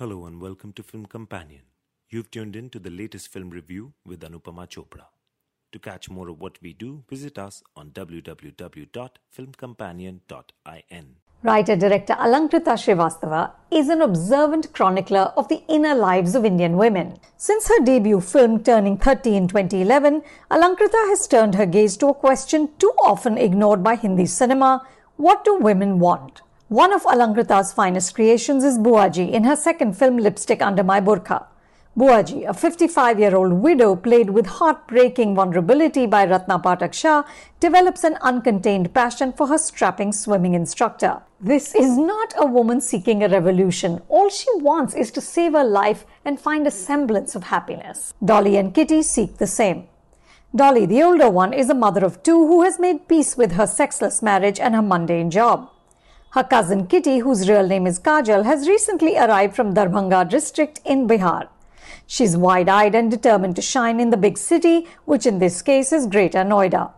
Hello and welcome to Film Companion. You've tuned in to the latest film review with Anupama Chopra. To catch more of what we do, visit us on www.filmcompanion.in. Writer-director Alankrita Srivastava is an observant chronicler of the inner lives of Indian women. Since her debut film Turning 30 in 2011, Alankrita has turned her gaze to a question too often ignored by Hindi cinema: what do women want? One of Alankrita's finest creations is Buaji in her second film, Lipstick Under My Burkha. Buaji, a 55-year-old widow played with heartbreaking vulnerability by Ratna Patak Shah, develops an uncontained passion for her strapping swimming instructor. This is not a woman seeking a revolution. All she wants is to save her life and find a semblance of happiness. Dolly and Kitty seek the same. Dolly, the older one, is a mother of two who has made peace with her sexless marriage and her mundane job. Her cousin Kitty, whose real name is Kajal, has recently arrived from Darbhanga district in Bihar. She's wide-eyed and determined to shine in the big city, which in this case is Greater Noida.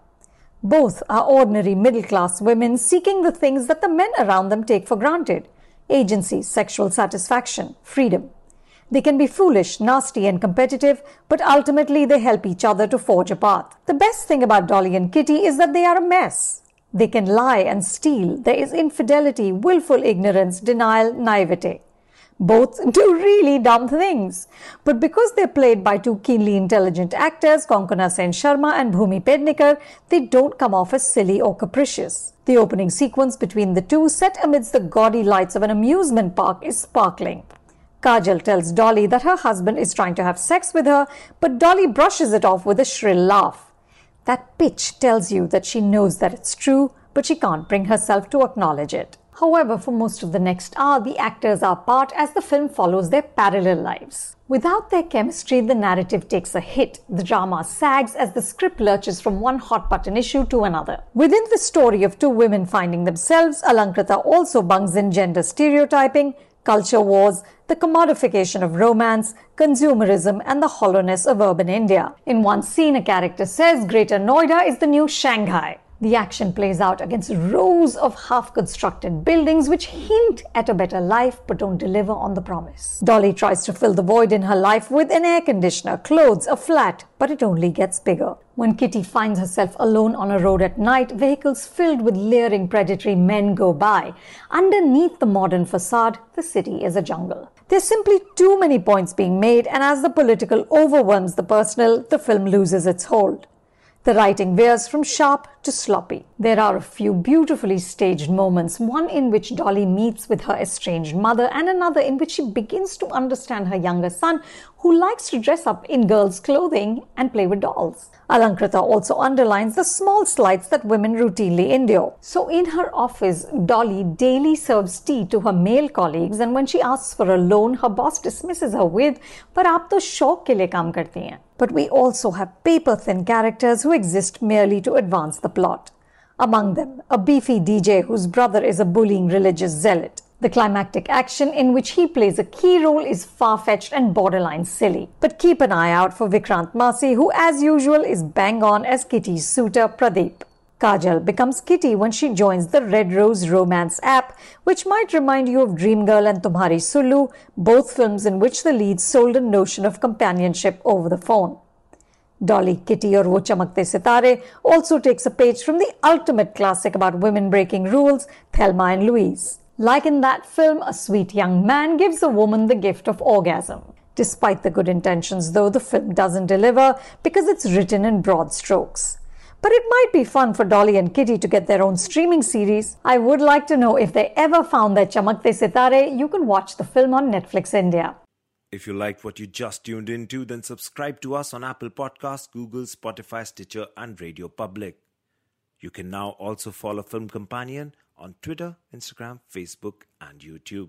Both are ordinary middle-class women seeking the things that the men around them take for granted: agency, sexual satisfaction, freedom. They can be foolish, nasty and competitive, but ultimately they help each other to forge a path. The best thing about Dolly and Kitty is that they are a mess. They can lie and steal. There is infidelity, willful ignorance, denial, naivete. Both do really dumb things. But because they're played by two keenly intelligent actors, Konkona Sen Sharma and Bhumi Pednekar, they don't come off as silly or capricious. The opening sequence between the two, set amidst the gaudy lights of an amusement park, is sparkling. Kajal tells Dolly that her husband is trying to have sex with her, but Dolly brushes it off with a shrill laugh. That pitch tells you that she knows that it's true, but she can't bring herself to acknowledge it. However, for most of the next hour, the actors are apart as the film follows their parallel lives. Without their chemistry, the narrative takes a hit. The drama sags as the script lurches from one hot-button issue to another. Within the story of two women finding themselves, Alankrita also bungs in gender stereotyping, culture wars, the commodification of romance, consumerism, and the hollowness of urban India. In one scene, a character says Greater Noida is the new Shanghai. The action plays out against rows of half-constructed buildings which hint at a better life but don't deliver on the promise. Dolly tries to fill the void in her life with an air conditioner, clothes, a flat, but it only gets bigger. When Kitty finds herself alone on a road at night, vehicles filled with leering predatory men go by. Underneath the modern facade, the city is a jungle. There's simply too many points being made, and as the political overwhelms the personal, the film loses its hold. The writing veers from sharp to sloppy. There are a few beautifully staged moments, one in which Dolly meets with her estranged mother and another in which she begins to understand her younger son, who likes to dress up in girls' clothing and play with dolls. Alankrita also underlines the small slights that women routinely endure. So in her office, Dolly daily serves tea to her male colleagues, and when she asks for a loan, her boss dismisses her with, "Par aap to shauk ke liye kaam karti hain." But we also have paper-thin characters who exist merely to advance the plot. Among them, a beefy DJ whose brother is a bullying religious zealot. The climactic action in which he plays a key role is far-fetched and borderline silly. But keep an eye out for Vikrant Massey, who as usual is bang on as Kitty's suitor Pradeep. Kajal becomes Kitty when she joins the Red Rose romance app, which might remind you of Dream Girl and Tumhari Sulu, both films in which the leads sold a notion of companionship over the phone. Dolly Kitty Aur Woh Chamakte Sitare also takes a page from the ultimate classic about women breaking rules, Thelma and Louise. Like in that film, a sweet young man gives a woman the gift of orgasm. Despite the good intentions, though, the film doesn't deliver because it's written in broad strokes. But it might be fun for Dolly and Kitty to get their own streaming series. I would like to know if they ever found their Chamakte Sitare. You can watch the film on Netflix India. If you liked what you just tuned into, then subscribe to us on Apple Podcasts, Google, Spotify, Stitcher and Radio Public. You can now also follow Film Companion on Twitter, Instagram, Facebook and YouTube.